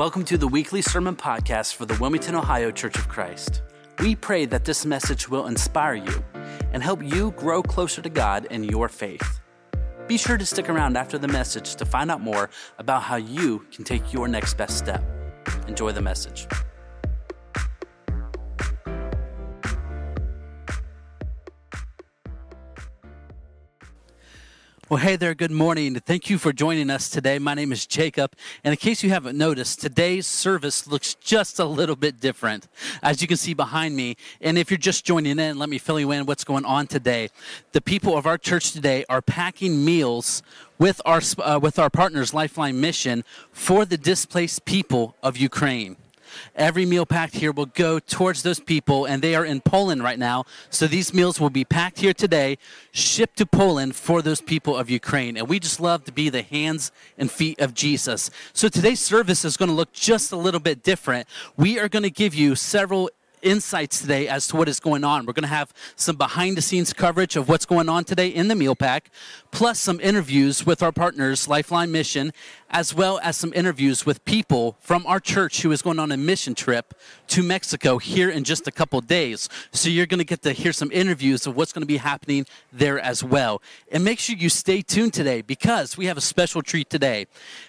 Welcome to the weekly sermon podcast for the Wilmington, Ohio Church of Christ. We pray that this message will inspire you and help you grow closer to God in your faith. Be sure to stick around after the message to find out more about how you can take your next best step. Enjoy the message. Well, hey there, good morning. Thank you for joining us today. My name is Jacob, and in case you haven't noticed, today's service looks just a little bit different, as you can see behind me. And if you're just joining in, let me fill you in what's going on today. The people of our church today are packing meals with our partners, Lifeline Mission, for the displaced people of Ukraine. Every meal packed here will go towards those people, and they are in Poland right now. So these meals will be packed here today, shipped to Poland for those people of Ukraine. And we just love to be the hands and feet of Jesus. So today's service is going to look just a little bit different. We are going to give you several insights today as to what is going on. We're going to have some behind-the-scenes coverage of what's going on today in the meal pack, plus some interviews with our partners, Lifeline Mission, as well as some interviews with people from our church who is going on a mission trip to Mexico here in just a couple days. So you're going to get to hear some interviews of what's going to be happening there as well. And make sure you stay tuned today because we have a special treat today.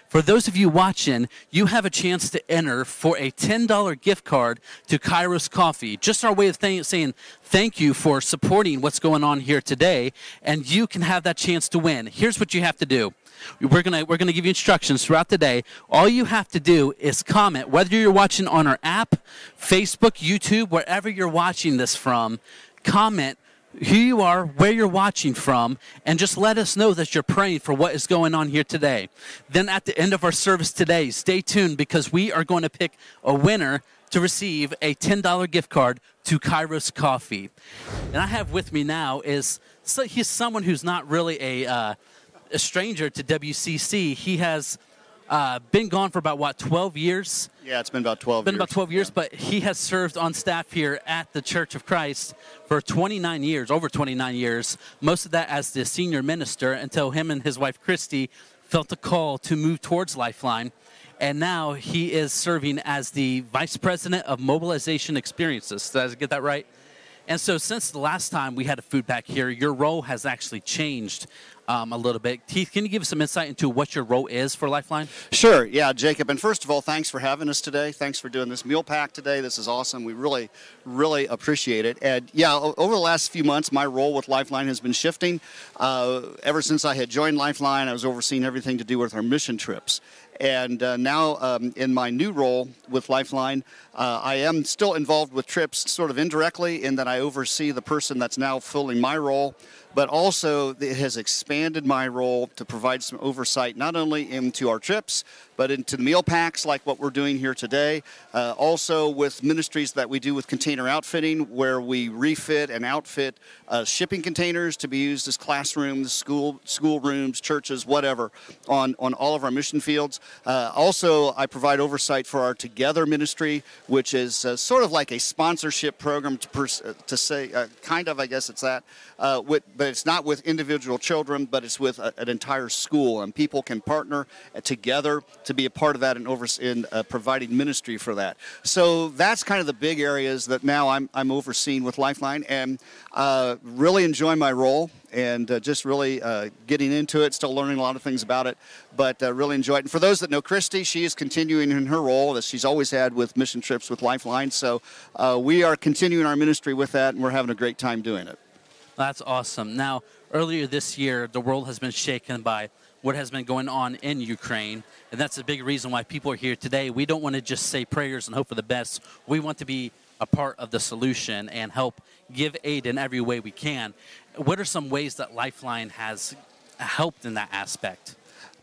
For those of you watching, you have a chance to enter for a $10 gift card to Kairos Coffee. Just our way of saying thank you for supporting what's going on here today, and you can have that chance to win. Here's what you have to do. We're gonna give you instructions throughout the day. All you have to do is comment, whether you're watching on our app, Facebook, YouTube, wherever you're watching this from, comment who you are, where you're watching from, and just let us know that you're praying for what is going on here today. Then at the end of our service today, stay tuned because we are going to pick a winner to receive a $10 gift card to Kairos Coffee. And I have with me now he's someone who's not really a stranger to WCC. He has been gone for about, 12 years? Yeah, it's been about 12 years. But he has served on staff here at the Church of Christ for 29 years, over 29 years, most of that as the senior minister until him and his wife, Christy, felt a call to move towards Lifeline. And now he is serving as the Vice President of Mobilization Experiences. Did I get that right? And so since the last time we had a food pack here, your role has actually changed a little bit. Keith, can you give us some insight into what your role is for Lifeline? Sure. Yeah, Jacob. And first of all, thanks for having us today. Thanks for doing this meal pack today. This is awesome. We really, really appreciate it. And yeah, over the last few months, my role with Lifeline has been shifting. Ever since I had joined Lifeline, I was overseeing everything to do with our mission trips. And now in my new role with Lifeline, I am still involved with trips sort of indirectly in that I oversee the person that's now filling my role, but also it has expanded my role to provide some oversight not only into our trips, but into the meal packs like what we're doing here today. Also with ministries that we do with container outfitting, where we refit and outfit shipping containers to be used as classrooms, school rooms, churches, whatever, on all of our mission fields. Also, I provide oversight for our Together ministry, which is sort of like a sponsorship program but it's not with individual children, but it's with an entire school, and people can partner together to be a part of that and providing ministry for that. So that's kind of the big areas that now I'm overseeing with Lifeline, and really enjoy my role and just really getting into it, still learning a lot of things about it, but really enjoy it. And for those that know Christy, she is continuing in her role that she's always had with mission trips with Lifeline. So we are continuing our ministry with that, and we're having a great time doing it. That's awesome. Now, earlier this year, the world has been shaken by what has been going on in Ukraine, and that's a big reason why people are here today. We don't want to just say prayers and hope for the best. We want to be a part of the solution and help give aid in every way we can. What are some ways that Lifeline has helped in that aspect?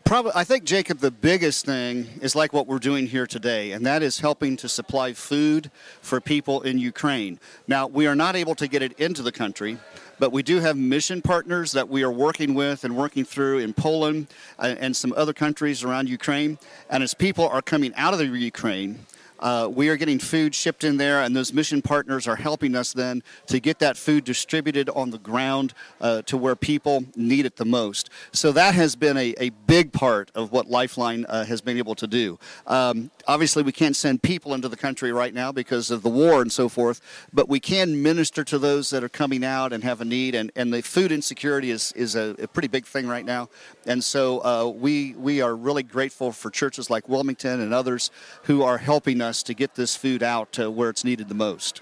Probably, I think, Jacob, the biggest thing is like what we're doing here today, and that is helping to supply food for people in Ukraine. Now, we are not able to get it into the country, but we do have mission partners that we are working with and working through in Poland and some other countries around Ukraine. And as people are coming out of the Ukraine, We are getting food shipped in there, and those mission partners are helping us then to get that food distributed on the ground to where people need it the most. So that has been a big part of what Lifeline has been able to do. Obviously, we can't send people into the country right now because of the war and so forth, but we can minister to those that are coming out and have a need, and the food insecurity is a pretty big thing right now. And so we are really grateful for churches like Wilmington and others who are helping us to get this food out to where it's needed the most.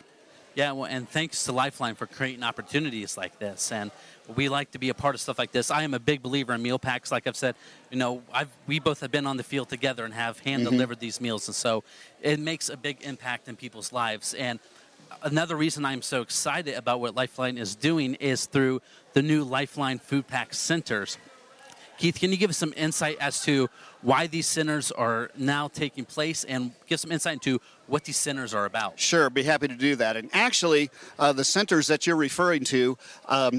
Yeah, well, and thanks to Lifeline for creating opportunities like this. And we like to be a part of stuff like this. I am a big believer in meal packs. Like I've said, you know, we both have been on the field together and have hand-delivered these meals. And so it makes a big impact in people's lives. And another reason I'm so excited about what Lifeline is doing is through the new Lifeline Food Pack Centers. Keith, can you give us some insight as to why these centers are now taking place and give some insight into what these centers are about? Sure, be happy to do that. And actually, the centers that you're referring to are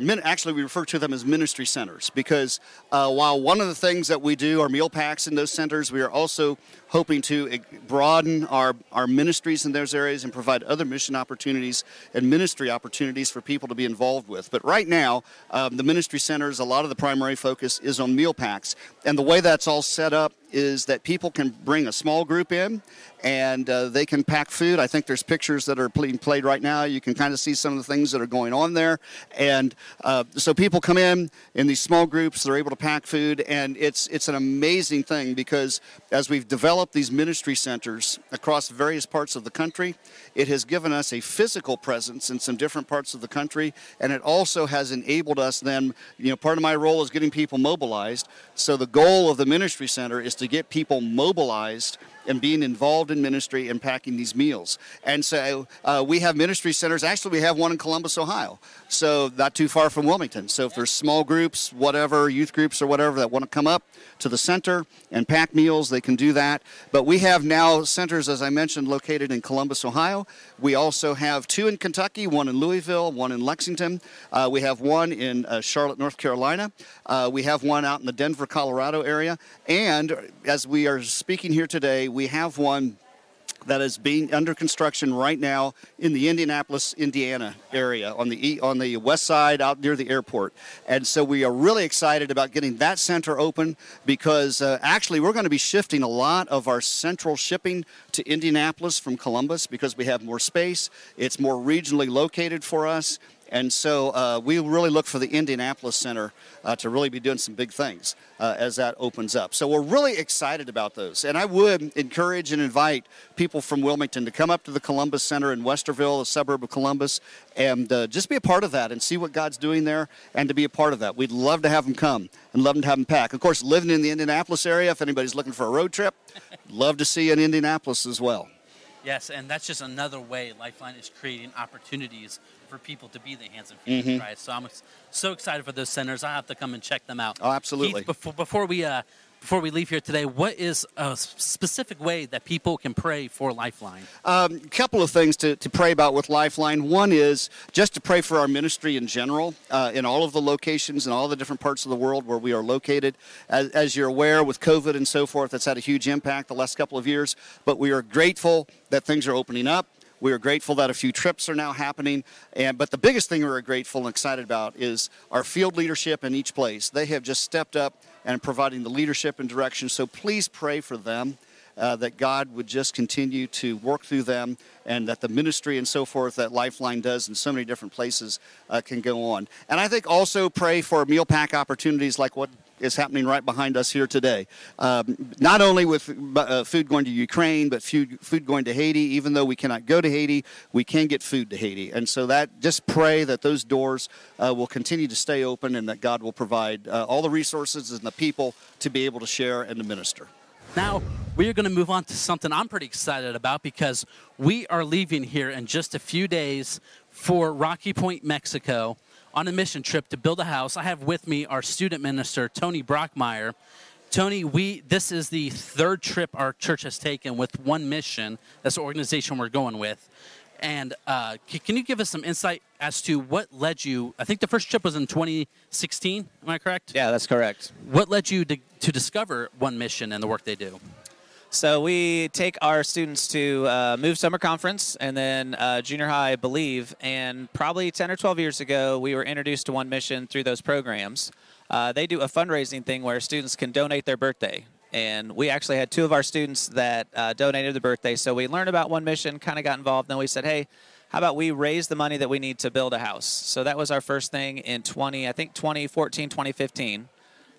we refer to them as ministry centers because while one of the things that we do are meal packs in those centers, we are also hoping to broaden our ministries in those areas and provide other mission opportunities and ministry opportunities for people to be involved with. But right now, the ministry centers, a lot of the primary focus is on meal packs. And the way that's all set up is that people can bring a small group in and they can pack food. I think there's pictures that are being played right now. You can kind of see some of the things that are going on there. And so people come in these small groups, they're able to pack food. And it's an amazing thing because as we've developed these ministry centers across various parts of the country, it has given us a physical presence in some different parts of the country. And it also has enabled us then, you know, part of my role is getting people mobilized. So the goal of the ministry center is to get people mobilized and being involved in ministry and packing these meals. And so we have ministry centers. Actually, we have one in Columbus, Ohio, so not too far from Wilmington. So if there's small groups, whatever, youth groups or whatever that want to come up to the center and pack meals, they can do that. But we have now centers, as I mentioned, located in Columbus, Ohio. We also have two in Kentucky, one in Louisville, one in Lexington. We have one in Charlotte, North Carolina. We have one out in the Denver, Colorado area. And as we are speaking here today, we have one that is being under construction right now in the Indianapolis, Indiana area on the west side out near the airport. And so we are really excited about getting that center open because actually we're going to be shifting a lot of our central shipping to Indianapolis from Columbus because we have more space. It's more regionally located for us. And so we really look for the Indianapolis Center to really be doing some big things as that opens up. So we're really excited about those. And I would encourage and invite people from Wilmington to come up to the Columbus Center in Westerville, a suburb of Columbus, and just be a part of that and see what God's doing there and to be a part of that. We'd love to have them come and love them to have them pack. Of course, living in the Indianapolis area, if anybody's looking for a road trip, love to see you in Indianapolis as well. Yes, and that's just another way Lifeline is creating opportunities for people to be the hands and feet of Christ. So I'm so excited for those centers. I have to come and check them out. Oh, absolutely. Keith, before we leave here today, what is a specific way that people can pray for Lifeline? A couple of things to pray about with Lifeline. One is just to pray for our ministry in general, in all of the locations and all the different parts of the world where we are located. As you're aware, with COVID and so forth, that's had a huge impact the last couple of years. But we are grateful that things are opening up. We are grateful that a few trips are now happening, but the biggest thing we're grateful and excited about is our field leadership in each place. They have just stepped up and providing the leadership and direction, so please pray for them that God would just continue to work through them and that the ministry and so forth that Lifeline does in so many different places can go on. And I think also pray for meal pack opportunities like what is happening right behind us here today. Not only with food going to Ukraine, but food going to Haiti. Even though we cannot go to Haiti, we can get food to Haiti. And so that just pray that those doors will continue to stay open and that God will provide all the resources and the people to be able to share and to minister. Now, we are going to move on to something I'm pretty excited about because we are leaving here in just a few days for Rocky Point, Mexico, on a mission trip to build a house. I have with me our student minister, Tony Brockmeyer. Tony, this is the third trip our church has taken with One Mission. That's the organization we're going with. And can you give us some insight as to what led you? I think the first trip was in 2016, am I correct? Yeah, that's correct. What led you to discover One Mission and the work they do? So we take our students to Move Summer Conference and then junior high, I believe, and probably 10 or 12 years ago, we were introduced to One Mission through those programs. They do a fundraising thing where students can donate their birthday. And we actually had two of our students that donated the birthday. So we learned about One Mission, kind of got involved, and then we said, hey, how about we raise the money that we need to build a house? So that was our first thing in 2014, 2015.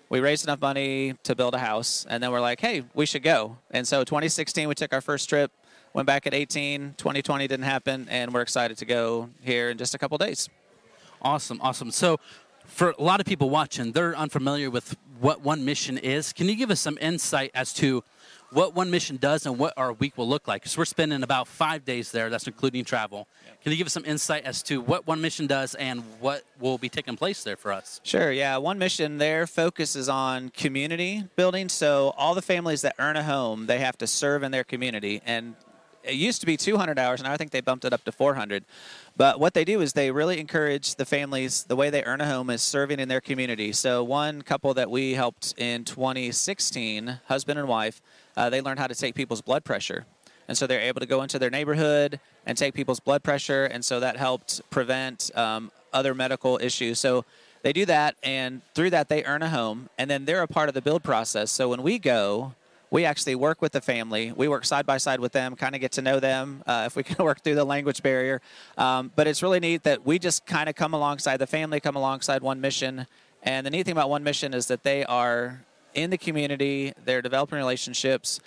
We raised enough money to build a house, and then we're like, hey, we should go. And so 2016, we took our first trip, went back at 18, 2020 didn't happen, and we're excited to go here in just a couple days. Awesome, awesome. So for a lot of people watching, they're unfamiliar with what One Mission is. Can you give us some insight as to what One Mission does and what our week will look like? Because we're spending about 5 days there, that's including travel. Yep. Can you give us some insight as to what One Mission does and what will be taking place there for us? Sure, yeah. One Mission, their focus is on community building. So all the families that earn a home, they have to serve in their community. And it used to be 200 hours, now I think they bumped it up to 400. But what they do is they really encourage the families, the way they earn a home is serving in their community. So one couple that we helped in 2016, husband and wife, they learned how to take people's blood pressure. And so they're able to go into their neighborhood and take people's blood pressure. And so that helped prevent other medical issues. So they do that, and through that they earn a home. And then they're a part of the build process. So when we go, we actually work with the family. We work side by side with them, kind of get to know them if we can work through the language barrier. But it's really neat that we just kind of come alongside the family, come alongside One Mission. And the neat thing about One Mission is that they are in the community, they're developing relationships.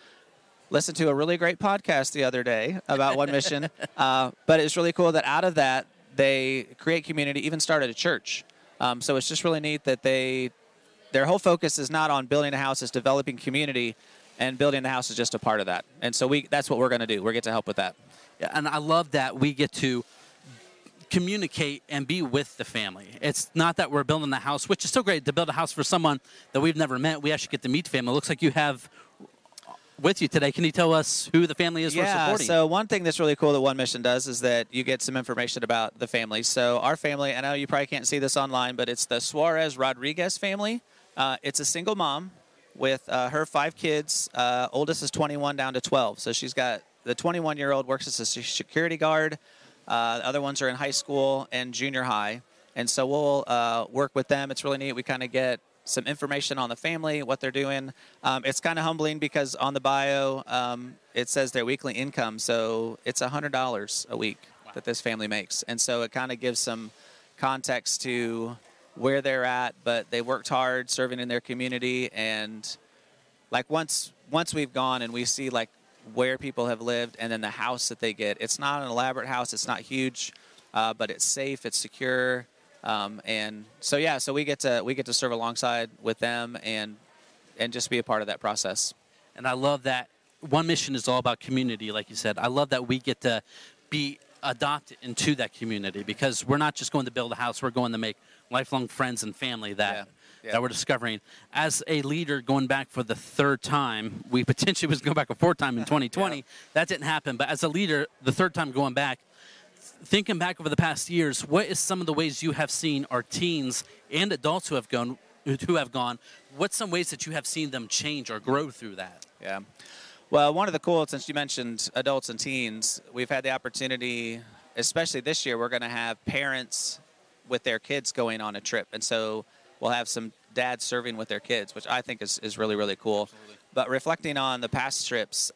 Listened to a really great podcast the other day about One Mission. But it's really cool that out of that, they create community, even started a church. So it's just really neat that their whole focus is not on building a house, it's developing community. And building the house is just a part of that. And so that's what we're going to do. We get to help with that. Yeah, and I love that we get to communicate and be with the family. It's not that we're building the house, which is so great to build a house for someone that we've never met. We actually get to meet the family. It looks like you have with you today. Can you tell us who the family is we're supporting? So one thing that's really cool that One Mission does is that you get some information about the family. So our family, I know you probably can't see this online, but it's the Suarez Rodriguez family. It's a single mom with her 5 kids. Oldest is 21 down to 12. So she's got the 21-year-old works as a security guard. The other ones are in high school and junior high. And so we'll work with them. It's really neat. We kind of get some information on the family, what they're doing. It's kind of humbling because on the bio, it says their weekly income. So it's $100 a week that this family makes. And so it kind of gives some context to where they're at, but they worked hard serving in their community. And like once we've gone and we see like where people have lived and then the house that they get, it's not an elaborate house, it's not huge, but it's safe, it's secure. And so yeah, so we get to serve alongside with them and just be a part of that process. And I love that One Mission is all about community, like you said. I love that we get to be adopted into that community because we're not just going to build a house, we're going to make lifelong friends and family that we're discovering. As a leader going back for the 3rd time, we potentially was going back a 4th time in 2020. Yeah. That didn't happen. But as a leader, the 3rd time going back, thinking back over the past years, what is some of the ways you have seen our teens and adults who have gone, what's some ways that you have seen them change or grow through that? Yeah. Well, one of the cool, since you mentioned adults and teens, we've had the opportunity, especially this year, we're going to have parents with their kids going on a trip. And so we'll have some dads serving with their kids, which I think is really, really cool. Absolutely. But reflecting on the past trips,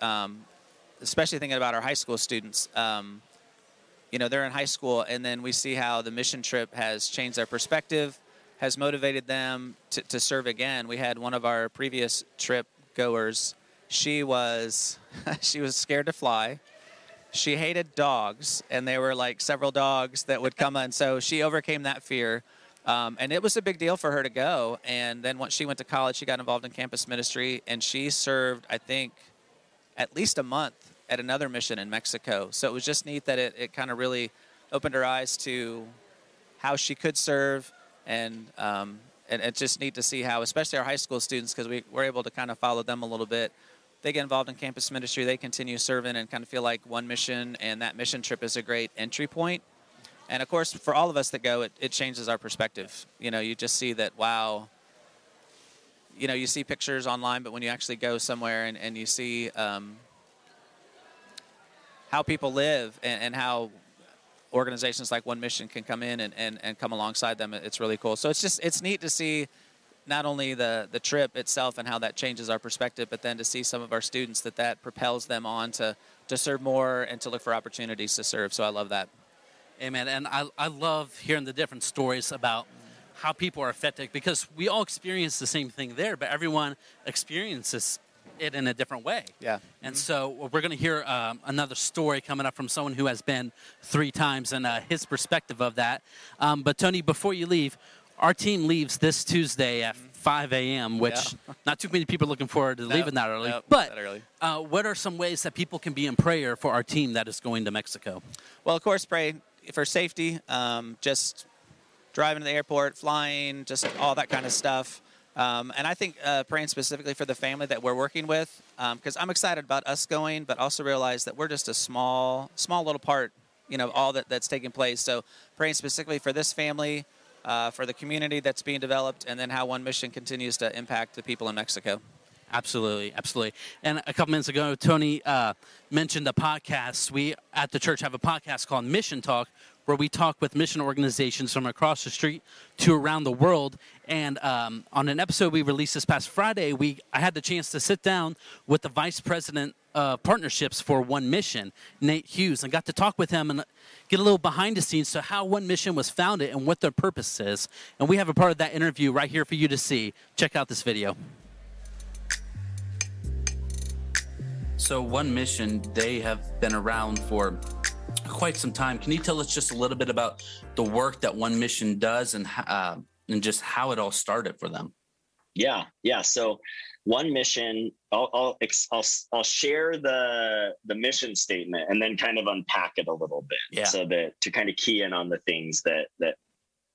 especially thinking about our high school students, they're in high school, and then we see how the mission trip has changed their perspective, has motivated them to serve again. We had one of our previous trip goers. She was scared to fly. She hated dogs, and there were like several dogs that would come on. So she overcame that fear, and it was a big deal for her to go. And then once she went to college, she got involved in campus ministry, and she served, I think, at least a month at another mission in Mexico. So it was just neat that it kind of really opened her eyes to how she could serve, and it's just neat to see how, especially our high school students, because we were able to kind of follow them a little bit. They get involved in campus ministry, they continue serving and kind of feel like One Mission and that mission trip is a great entry point. And of course, for all of us that go, it changes our perspective. You just see that, wow, you know, you see pictures online, but when you actually go somewhere and you see how people live and how organizations like One Mission can come in and come alongside them, it's really cool. So it's just, it's neat to see not only the trip itself and how that changes our perspective, but then to see some of our students that propels them on to serve more and to look for opportunities to serve. So I love that. Amen. And I love hearing the different stories about how people are affected, because we all experience the same thing there, but everyone experiences it in a different way. Yeah. And so we're going to hear another story coming up from someone who has been 3 times and his perspective of that. But Tony, before you leave, our team leaves this Tuesday at 5 a.m., which not too many people are looking forward to leaving that early. But what are some ways that people can be in prayer for our team that is going to Mexico? Well, of course, pray for safety, just driving to the airport, flying, just all that kind of stuff. And I think praying specifically for the family that we're working with, because I'm excited about us going, but also realize that we're just a small little part, you know, all that's taking place. So praying specifically for this family, for the community that's being developed, and then how One Mission continues to impact the people in Mexico. Absolutely, absolutely. And a couple minutes ago, Tony mentioned a podcast. We at the church have a podcast called Mission Talk, where we talk with mission organizations from across the street to around the world. And on an episode we released this past Friday, I had the chance to sit down with the Vice President of Partnerships for One Mission, Nate Hughes, and got to talk with him and get a little behind the scenes to how One Mission was founded and what their purpose is. And we have a part of that interview right here for you to see. Check out this video. So One Mission, they have been around for quite some time. Can you tell us just a little bit about the work that One Mission does and just how it all started for them? Yeah. So One Mission, I'll share the mission statement and then kind of unpack it a little bit, so that to kind of key in on the things that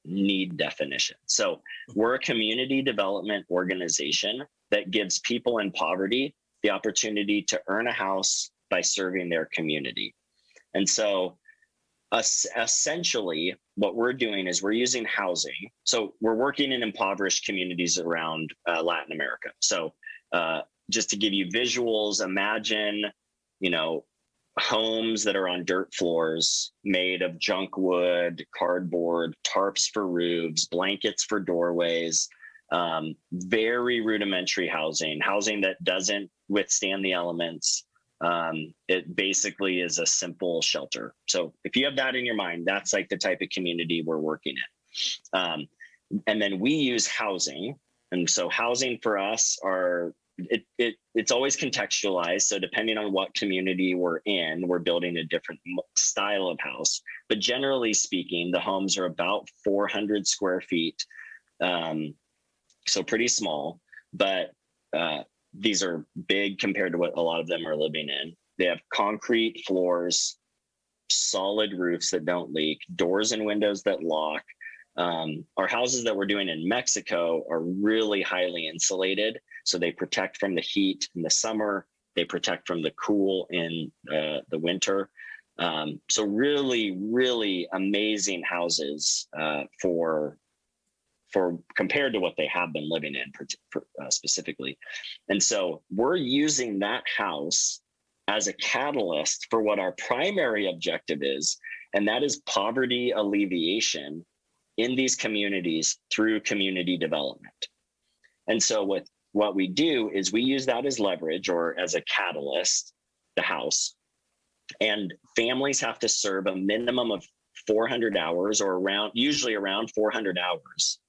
need definition. So we're a community development organization that gives people in poverty the opportunity to earn a house by serving their community. And so essentially what we're doing is we're using housing. So we're working in impoverished communities around Latin America. So just to give you visuals, imagine, you know, homes that are on dirt floors made of junk wood, cardboard, tarps for roofs, blankets for doorways, very rudimentary housing that doesn't withstand the elements. It basically is a simple shelter. So if you have that in your mind, that's like the type of community we're working in. And then we use housing. And so housing for us it's always contextualized. So depending on what community we're in, we're building a different style of house. But generally speaking, the homes are about 400 square feet. So pretty small, but, these are big compared to what a lot of them are living in. They have concrete floors, solid roofs that don't leak, doors and windows that lock. Our houses that we're doing in Mexico are really highly insulated. So they protect from the heat in the summer. They protect from the cool in the winter. So really, really amazing houses for compared to what they have been living in specifically. And so we're using that house as a catalyst for what our primary objective is, and that is poverty alleviation in these communities through community development. And so what we do is we use that as leverage or as a catalyst, the house, and families have to serve a minimum of 400 hours or usually around 400 hours.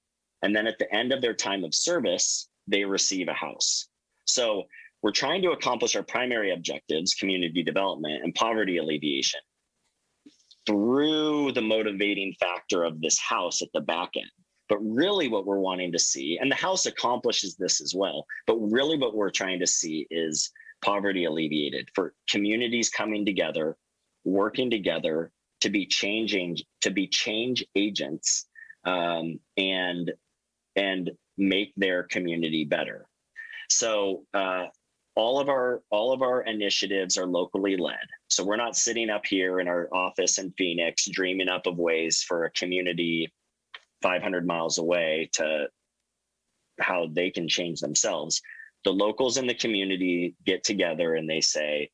And then at the end of their time of service, they receive a house. So we're trying to accomplish our primary objectives, community development and poverty alleviation, through the motivating factor of this house at the back end. But really what we're wanting to see, and the house accomplishes this as well, but really what we're trying to see is poverty alleviated, for communities coming together, working together to be change agents, and make their community better. So all of our initiatives are locally led. So we're not sitting up here in our office in Phoenix dreaming up of ways for a community 500 miles away to how they can change themselves. The locals in the community get together and they say,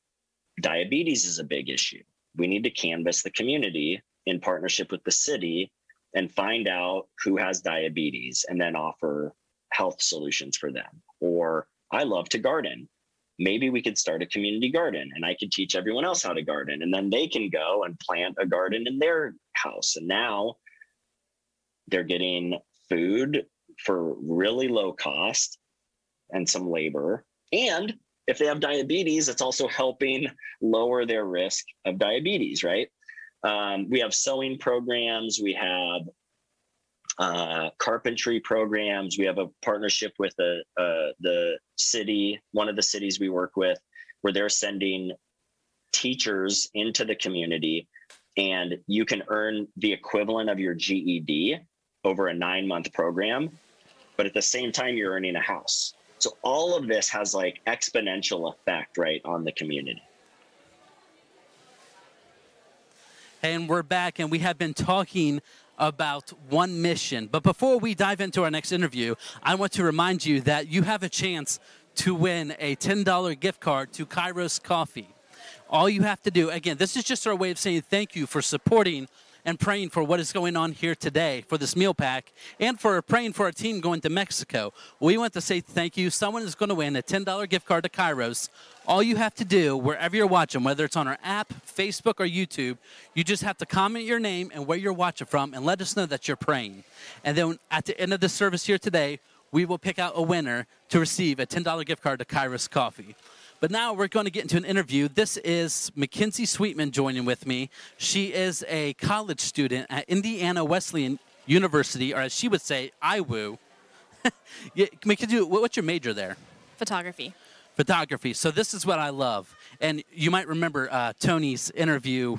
diabetes is a big issue. We need to canvass the community in partnership with the city and find out who has diabetes and then offer health solutions for them. Or I love to garden. Maybe we could start a community garden and I could teach everyone else how to garden. And then they can go and plant a garden in their house. And now they're getting food for really low cost and some labor. And if they have diabetes, it's also helping lower their risk of diabetes, right? We have sewing programs. We have carpentry programs. We have a partnership with the city, one of the cities we work with, where they're sending teachers into the community, and you can earn the equivalent of your GED over a 9-month program, but at the same time, you're earning a house. So all of this has like exponential effect, right, on the community. And we're back, and we have been talking about One Mission. But before we dive into our next interview, I want to remind you that you have a chance to win a $10 gift card to Kairos Coffee. All you have to do, again, this is just our way of saying thank you for supporting and praying for what is going on here today for this meal pack and for praying for our team going to Mexico. We want to say thank you. Someone is going to win a $10 gift card to Kairos. All you have to do, wherever you're watching, whether it's on our app, Facebook, or YouTube, you just have to comment your name and where you're watching from and let us know that you're praying. And then at the end of the service here today, we will pick out a winner to receive a $10 gift card to Kairos Coffee. But now we're going to get into an interview. This is Mackenzie Sweetman joining with me. She is a college student at Indiana Wesleyan University, or as she would say, IWU. Mackenzie, what's your major there? Photography. Photography. So this is what I love. And you might remember Tony's interview.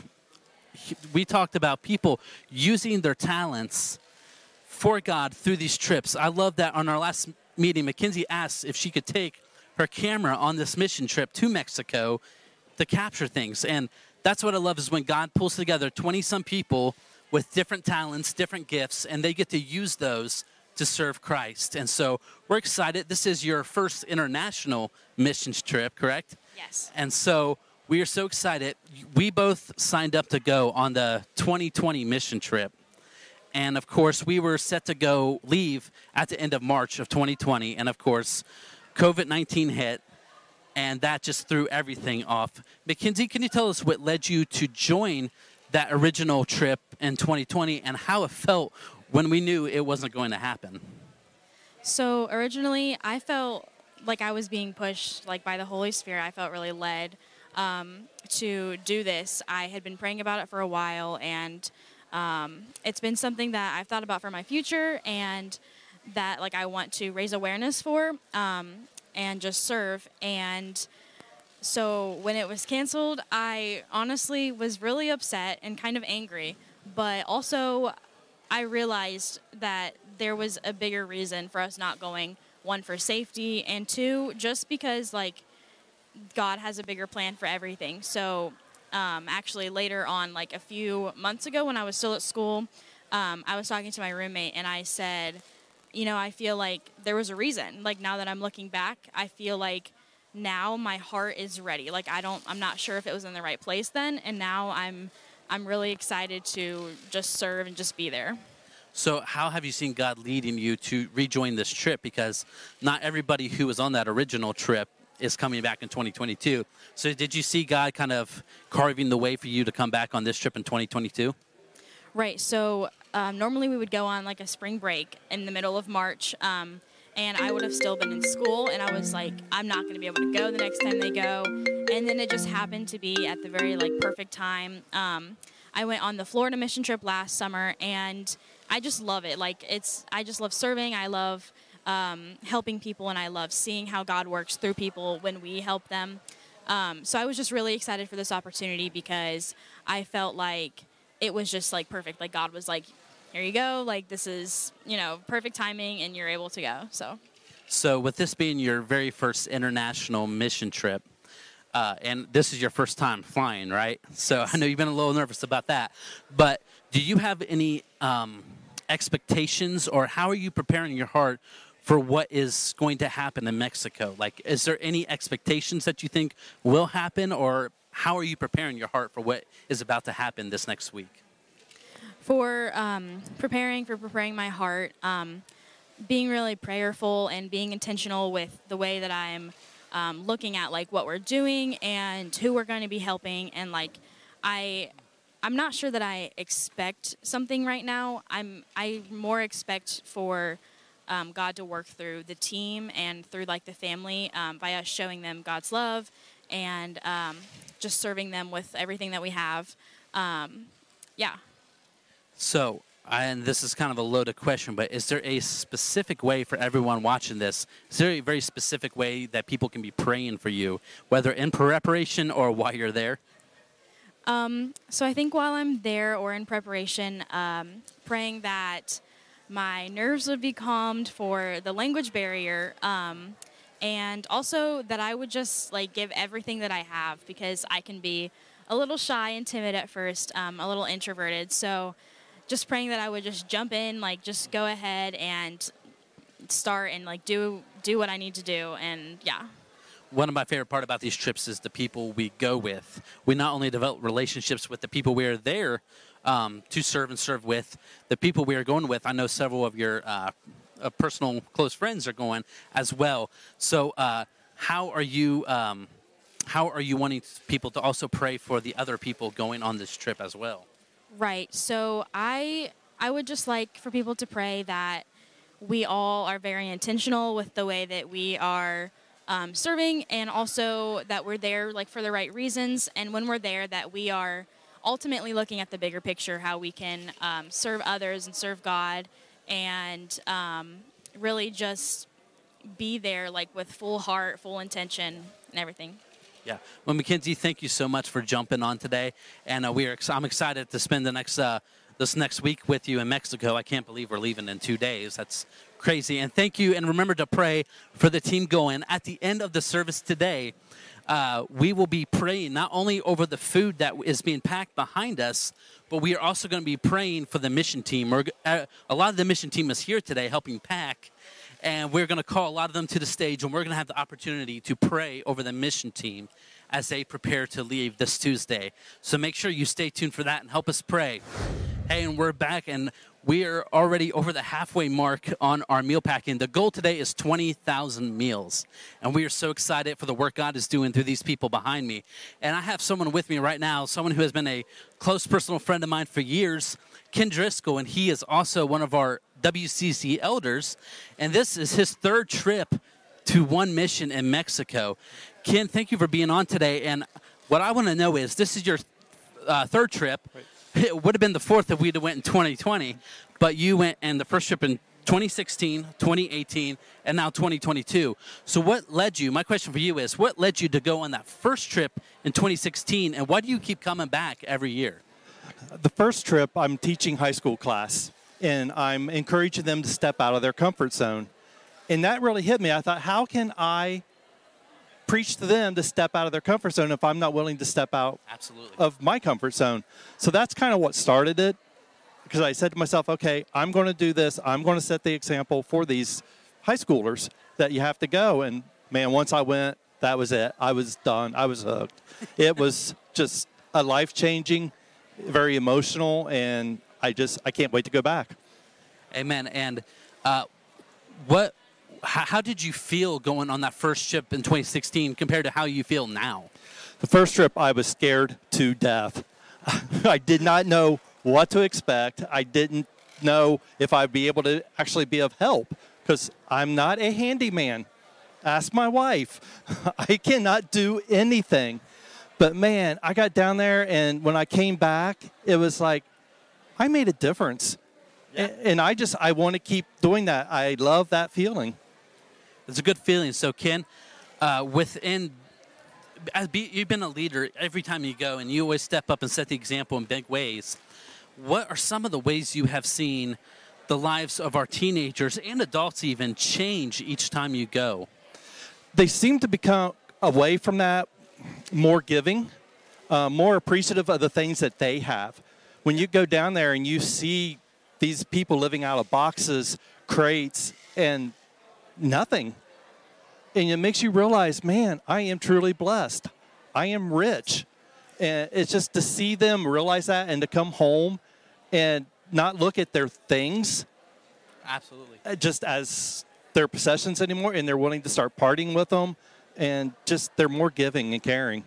We talked about people using their talents for God through these trips. I love that on our last meeting, Mackenzie asked if she could take her camera on this mission trip to Mexico to capture things. And that's what I love is when God pulls together 20-some people with different talents, different gifts, and they get to use those to serve Christ. And so we're excited. This is your first international missions trip, correct? Yes. And so we are so excited. We both signed up to go on the 2020 mission trip. And, of course, we were set to go leave at the end of March of 2020. And, of course, COVID-19 hit, and that just threw everything off. Mackenzie, can you tell us what led you to join that original trip in 2020 and how it felt when we knew it wasn't going to happen? So originally, I felt like I was being pushed like by the Holy Spirit. I felt really led to do this. I had been praying about it for a while, and it's been something that I've thought about for my future, and that like I want to raise awareness for and just serve. And so when it was canceled, I honestly was really upset and kind of angry. But also I realized that there was a bigger reason for us not going, one, for safety, and two, just because like God has a bigger plan for everything. So actually later on, like a few months ago when I was still at school, I was talking to my roommate and I said, you know, I feel like there was a reason. Like now that I'm looking back, I feel like now my heart is ready. Like I'm not sure if it was in the right place then, and now I'm really excited to just serve and just be there. So how have you seen God leading you to rejoin this trip? Because not everybody who was on that original trip is coming back in 2022. So did you see God kind of carving the way for you to come back on this trip in 2022? Right. So normally we would go on like a spring break in the middle of March, and I would have still been in school, and I was like, I'm not going to be able to go the next time they go. And then it just happened to be at the very like perfect time. I went on the Florida mission trip last summer, and I just love it. Like I just love serving. I love helping people, and I love seeing how God works through people when we help them. So I was just really excited for this opportunity because I felt like it was just like perfect. Like God was like, here you go, like this is, you know, perfect timing and you're able to go, So with this being your very first international mission trip, and this is your first time flying, right? So I know you've been a little nervous about that, but do you have any expectations or how are you preparing your heart for what is going to happen in Mexico? Like, is there any expectations that you think will happen, or how are you preparing your heart for what is about to happen this next week? For preparing my heart, being really prayerful and being intentional with the way that I'm looking at, like, what we're doing and who we're going to be helping. And, like, I'm not sure that I expect something right now. I more expect for God to work through the team and through, like, the family by us showing them God's love and just serving them with everything that we have. Yeah. So, and this is kind of a loaded question, but is there a specific way for everyone watching this? Is there a very specific way that people can be praying for you, whether in preparation or while you're there? So I think while I'm there or in preparation, praying that my nerves would be calmed for the language barrier, and also that I would just, like, give everything that I have, because I can be a little shy and timid at first, a little introverted. So just praying that I would just jump in, like, just go ahead and start and, like, do what I need to do. And yeah. One of my favorite part about these trips is the people we go with. We not only develop relationships with the people we are there to serve and serve with, the people we are going with. I know several of your personal close friends are going as well. So how are you wanting people to also pray for the other people going on this trip as well? Right. So I would just like for people to pray that we all are very intentional with the way that we are serving, and also that we're there, like, for the right reasons. And when we're there, that we are ultimately looking at the bigger picture, how we can serve others and serve God, and really just be there, like, with full heart, full intention, and everything. Yeah. Well, Mackenzie, thank you so much for jumping on today, and I'm excited to spend the next this next week with you in Mexico. I can't believe we're leaving in 2 days. That's crazy. And thank you, and remember to pray for the team going. At the end of the service today, we will be praying not only over the food that is being packed behind us, but we are also going to be praying for the mission team. A lot of the mission team is here today helping pack, and we're going to call a lot of them to the stage, and we're going to have the opportunity to pray over the mission team as they prepare to leave this Tuesday. So make sure you stay tuned for that and help us pray. Hey, and we're back, and we are already over the halfway mark on our meal packing. The goal today is 20,000 meals, and we are so excited for the work God is doing through these people behind me. And I have someone with me right now, someone who has been a close personal friend of mine for years, Ken Driscoll, and he is also one of our WCC elders, and this is his third trip to One Mission in Mexico. Ken, thank you for being on today, and what I want to know is, this is your third trip. Right. It would have been the fourth if we'd have went in 2020, but you went and the first trip in 2016, 2018, and now 2022. So what led you, my question for you is, what led you to go on that first trip in 2016, and why do you keep coming back every year? The first trip, I'm teaching high school class, and I'm encouraging them to step out of their comfort zone. And that really hit me. I thought, how can I preach to them to step out of their comfort zone if I'm not willing to step out Absolutely. Of my comfort zone? So that's kind of what started it, because I said to myself, okay, I'm going to do this. I'm going to set the example for these high schoolers that you have to go. And, man, once I went, that was it. I was done. I was hooked. It was just a life-changing, very emotional, and I can't wait to go back. Amen. And how did you feel going on that first trip in 2016 compared to how you feel now? The first trip, I was scared to death. I did not know what to expect. I didn't know if I'd be able to actually be of help, because I'm not a handyman. Ask my wife. I cannot do anything. But, man, I got down there, and when I came back, it was like, I made a difference. Yeah. And I want to keep doing that. I love that feeling. It's a good feeling. So, Ken, you've been a leader every time you go, and you always step up and set the example in big ways. What are some of the ways you have seen the lives of our teenagers and adults even change each time you go? They seem to become, away from that, more giving, more appreciative of the things that they have. When you go down there and you see these people living out of boxes, crates, and nothing. And it makes you realize, man, I am truly blessed. I am rich. And it's just to see them realize that and to come home and not look at their things. Absolutely. Just as their possessions anymore, and they're willing to start partying with them, and just they're more giving and caring.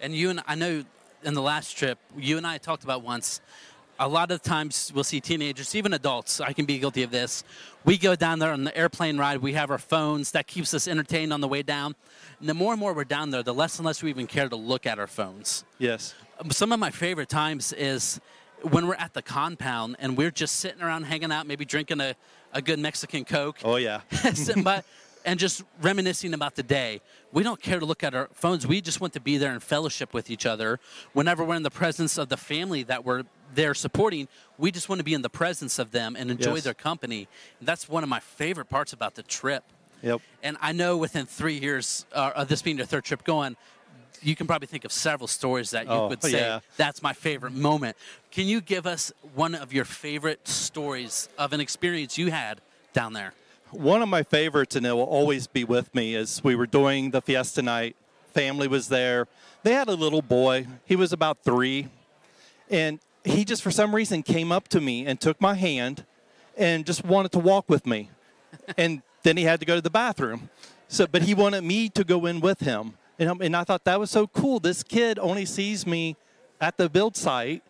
And you and I know in the last trip, you and I talked about once, a lot of times we'll see teenagers, even adults, I can be guilty of this. We go down there on the airplane ride. We have our phones. That keeps us entertained on the way down. And the more and more we're down there, the less and less we even care to look at our phones. Yes. Some of my favorite times is when we're at the compound and we're just sitting around hanging out, maybe drinking a good Mexican Coke. Oh, yeah. Sitting by and just reminiscing about the day. We don't care to look at our phones. We just want to be there in fellowship with each other. Whenever we're in the presence of the family that we're there supporting, we just want to be in the presence of them and enjoy their company. And that's one of my favorite parts about the trip. Yep. And I know within 3 years of this being your third trip going, you can probably think of several stories that you would say, that's my favorite moment. Can you give us one of your favorite stories of an experience you had down there? One of my favorites, and it will always be with me, is we were doing the fiesta night. Family was there. They had a little boy. He was about 3. And he just, for some reason, came up to me and took my hand and just wanted to walk with me. And then he had to go to the bathroom. So, but he wanted me to go in with him. And I thought that was so cool. This kid only sees me at the build site.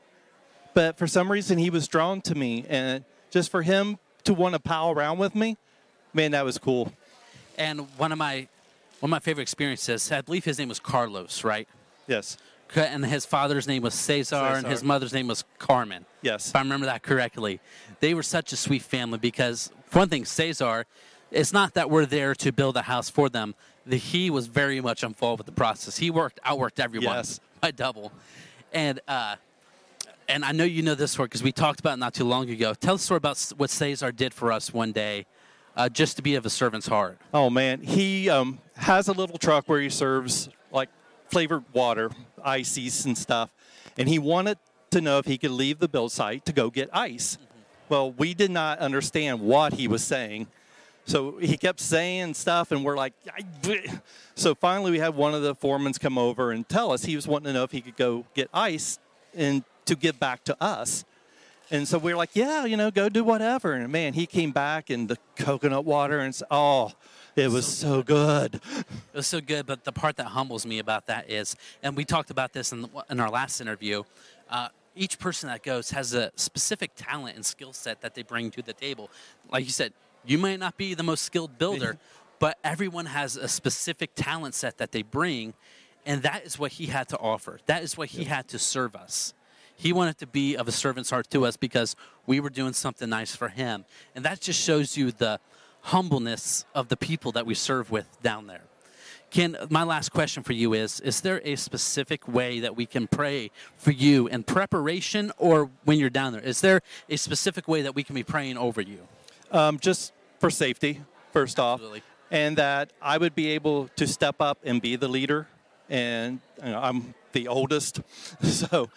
But for some reason, he was drawn to me. And just for him to want to pal around with me, man, that was cool. And one of my favorite experiences, I believe his name was Carlos, right? Yes. And his father's name was Cesar, and his mother's name was Carmen. Yes. If I remember that correctly. They were such a sweet family because, for one thing, Cesar, it's not that we're there to build a house for them. He was very much involved with the process. He outworked everyone by double. And I know you know this story because we talked about it not too long ago. Tell the story about what Cesar did for us one day. Just to be of a servant's heart. Oh, man. He has a little truck where he serves, like, flavored water, ices and stuff. And he wanted to know if he could leave the build site to go get ice. Mm-hmm. Well, we did not understand what he was saying. So he kept saying stuff, and we're like, so finally we had one of the foremans come over and tell us he was wanting to know if he could go get ice and to give back to us. And so we were like, yeah, you know, go do whatever. And, man, he came back and the coconut water. And it was so good. It was so good. But the part that humbles me about that is, and we talked about this in our last interview, each person that goes has a specific talent and skill set that they bring to the table. Like you said, you might not be the most skilled builder, but everyone has a specific talent set that they bring. And that is what he had to offer. That is what he had to serve us. He wanted to be of a servant's heart to us because we were doing something nice for him. And that just shows you the humbleness of the people that we serve with down there. Ken, my last question for you is there a specific way that we can pray for you in preparation or when you're down there? Is there a specific way that we can be praying over you? Just for safety, first off. And that I would be able to step up and be the leader. And you know, I'm the oldest, so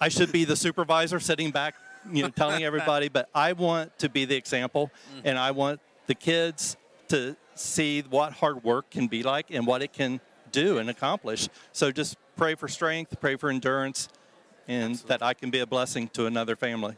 I should be the supervisor sitting back, you know, telling everybody, but I want to be the example, and I want the kids to see what hard work can be like and what it can do and accomplish. So just pray for strength, pray for endurance, and that I can be a blessing to another family.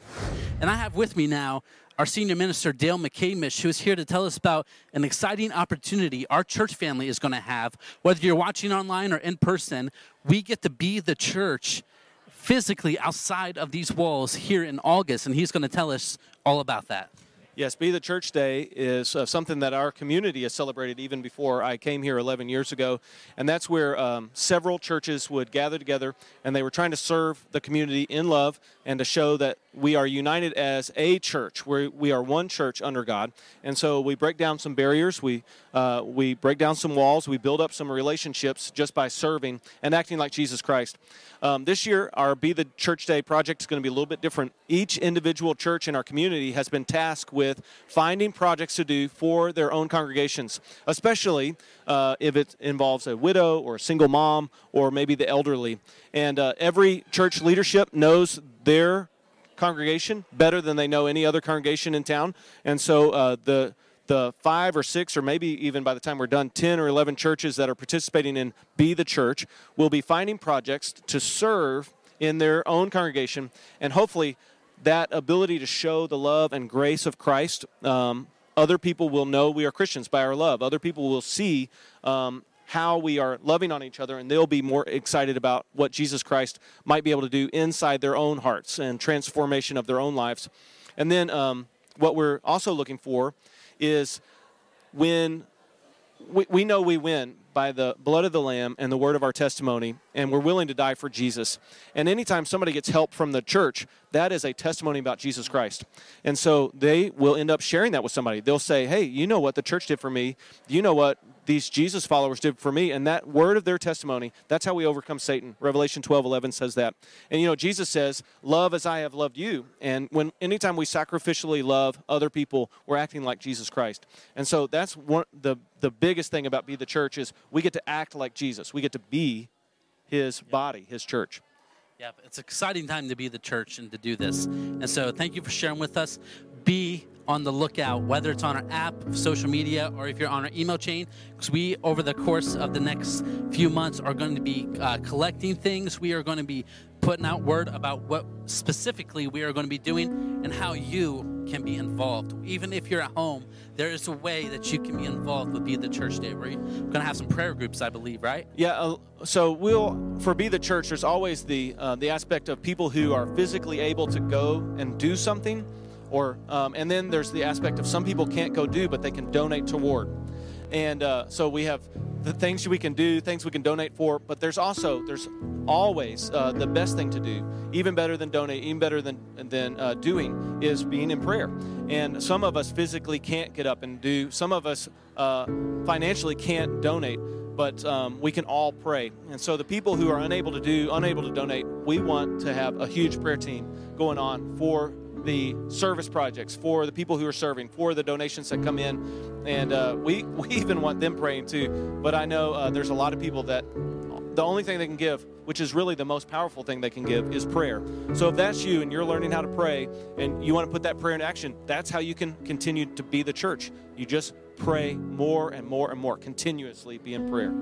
And I have with me now our senior minister, Dale McCamish, who is here to tell us about an exciting opportunity our church family is going to have. Whether you're watching online or in person, we get to be the church physically outside of these walls here in August, and he's going to tell us all about that. Yes, Be the Church Day is something that our community has celebrated even before I came here 11 years ago, and that's where several churches would gather together, and they were trying to serve the community in love and to show that we are united as a church, where we are one church under God. And so we break down some barriers, we break down some walls, we build up some relationships just by serving and acting like Jesus Christ. This year, our Be the Church Day project is going to be a little bit different. Each individual church in our community has been tasked with finding projects to do for their own congregations, especially if it involves a widow or a single mom or maybe the elderly. And every church leadership knows their congregation better than they know any other congregation in town. And so the the 5 or 6, or maybe even by the time we're done, 10 or 11 churches that are participating in Be the Church will be finding projects to serve in their own congregation, and hopefully that ability to show the love and grace of Christ. Other people will know we are Christians by our love. Other people will see how we are loving on each other, and they'll be more excited about what Jesus Christ might be able to do inside their own hearts and transformation of their own lives. And then what we're also looking for is when we know we win by the blood of the Lamb and the word of our testimony, and we're willing to die for Jesus. And anytime somebody gets help from the church, that is a testimony about Jesus Christ. And so they will end up sharing that with somebody. They'll say, hey, you know what the church did for me. You know what these Jesus followers did for me. And that word of their testimony, that's how we overcome Satan. Revelation 12:11 says that. And, you know, Jesus says, love as I have loved you. And when anytime we sacrificially love other people, we're acting like Jesus Christ. And so that's one, the biggest thing about Be the Church is we get to act like Jesus. We get to be his body, his church. Yeah, it's an exciting time to be the church and to do this. And so thank you for sharing with us. Be on the lookout, whether it's on our app, social media, or if you're on our email chain, because we, over the course of the next few months, are going to be collecting things. We are going to be putting out word about what specifically we are going to be doing and how you can be involved. Even if you're at home, there is a way that you can be involved with Be the Church Day. We're going to have some prayer groups, I believe, right? Yeah, so for Be the Church, there's always the aspect of people who are physically able to go and do something, or and then there's the aspect of some people can't go do, but they can donate toward. And so we have the things we can do, things we can donate for, but there's always the best thing to do, even better than donate, even better than doing, is being in prayer. And some of us physically can't get up and do, some of us financially can't donate, but we can all pray. And so the people who are unable to do, unable to donate, we want to have a huge prayer team going on for the service projects, for the people who are serving, for the donations that come in. And we even want them praying too. But I know there's a lot of people that the only thing they can give, which is really the most powerful thing they can give, is prayer. So if that's you and you're learning how to pray and you want to put that prayer into action, that's how you can continue to be the church. You just pray more and more and more, continuously be in prayer.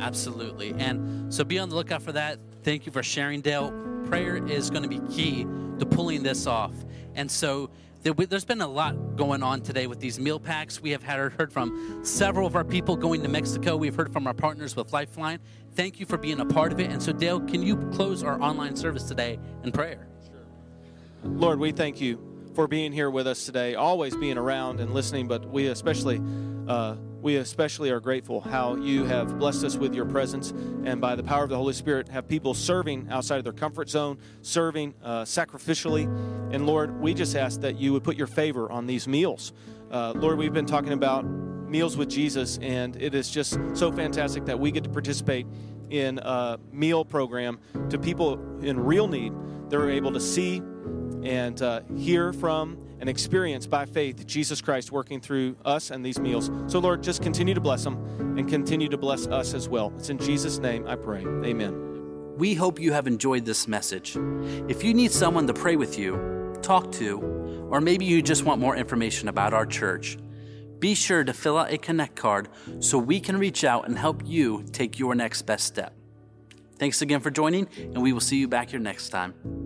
Absolutely. And so be on the lookout for that. Thank you for sharing, Dale. Prayer is going to be key to pulling this off. And so there's been a lot going on today with these meal packs. We have heard from several of our people going to Mexico. We've heard from our partners with Lifeline. Thank you for being a part of it. And so, Dale, can you close our online service today in prayer? Sure. Lord, we thank you for being here with us today, always being around and listening, but we especially are grateful how you have blessed us with your presence, and by the power of the Holy Spirit have people serving outside of their comfort zone, serving sacrificially. And Lord, we just ask that you would put your favor on these meals. Lord, we've been talking about meals with Jesus, and it is just so fantastic that we get to participate in a meal program to people in real need. They're able to see and hear from and experience by faith Jesus Christ working through us and these meals. So, Lord, just continue to bless them and continue to bless us as well. It's in Jesus' name I pray. Amen. We hope you have enjoyed this message. If you need someone to pray with you, talk to, or maybe you just want more information about our church, be sure to fill out a Connect card so we can reach out and help you take your next best step. Thanks again for joining, and we will see you back here next time.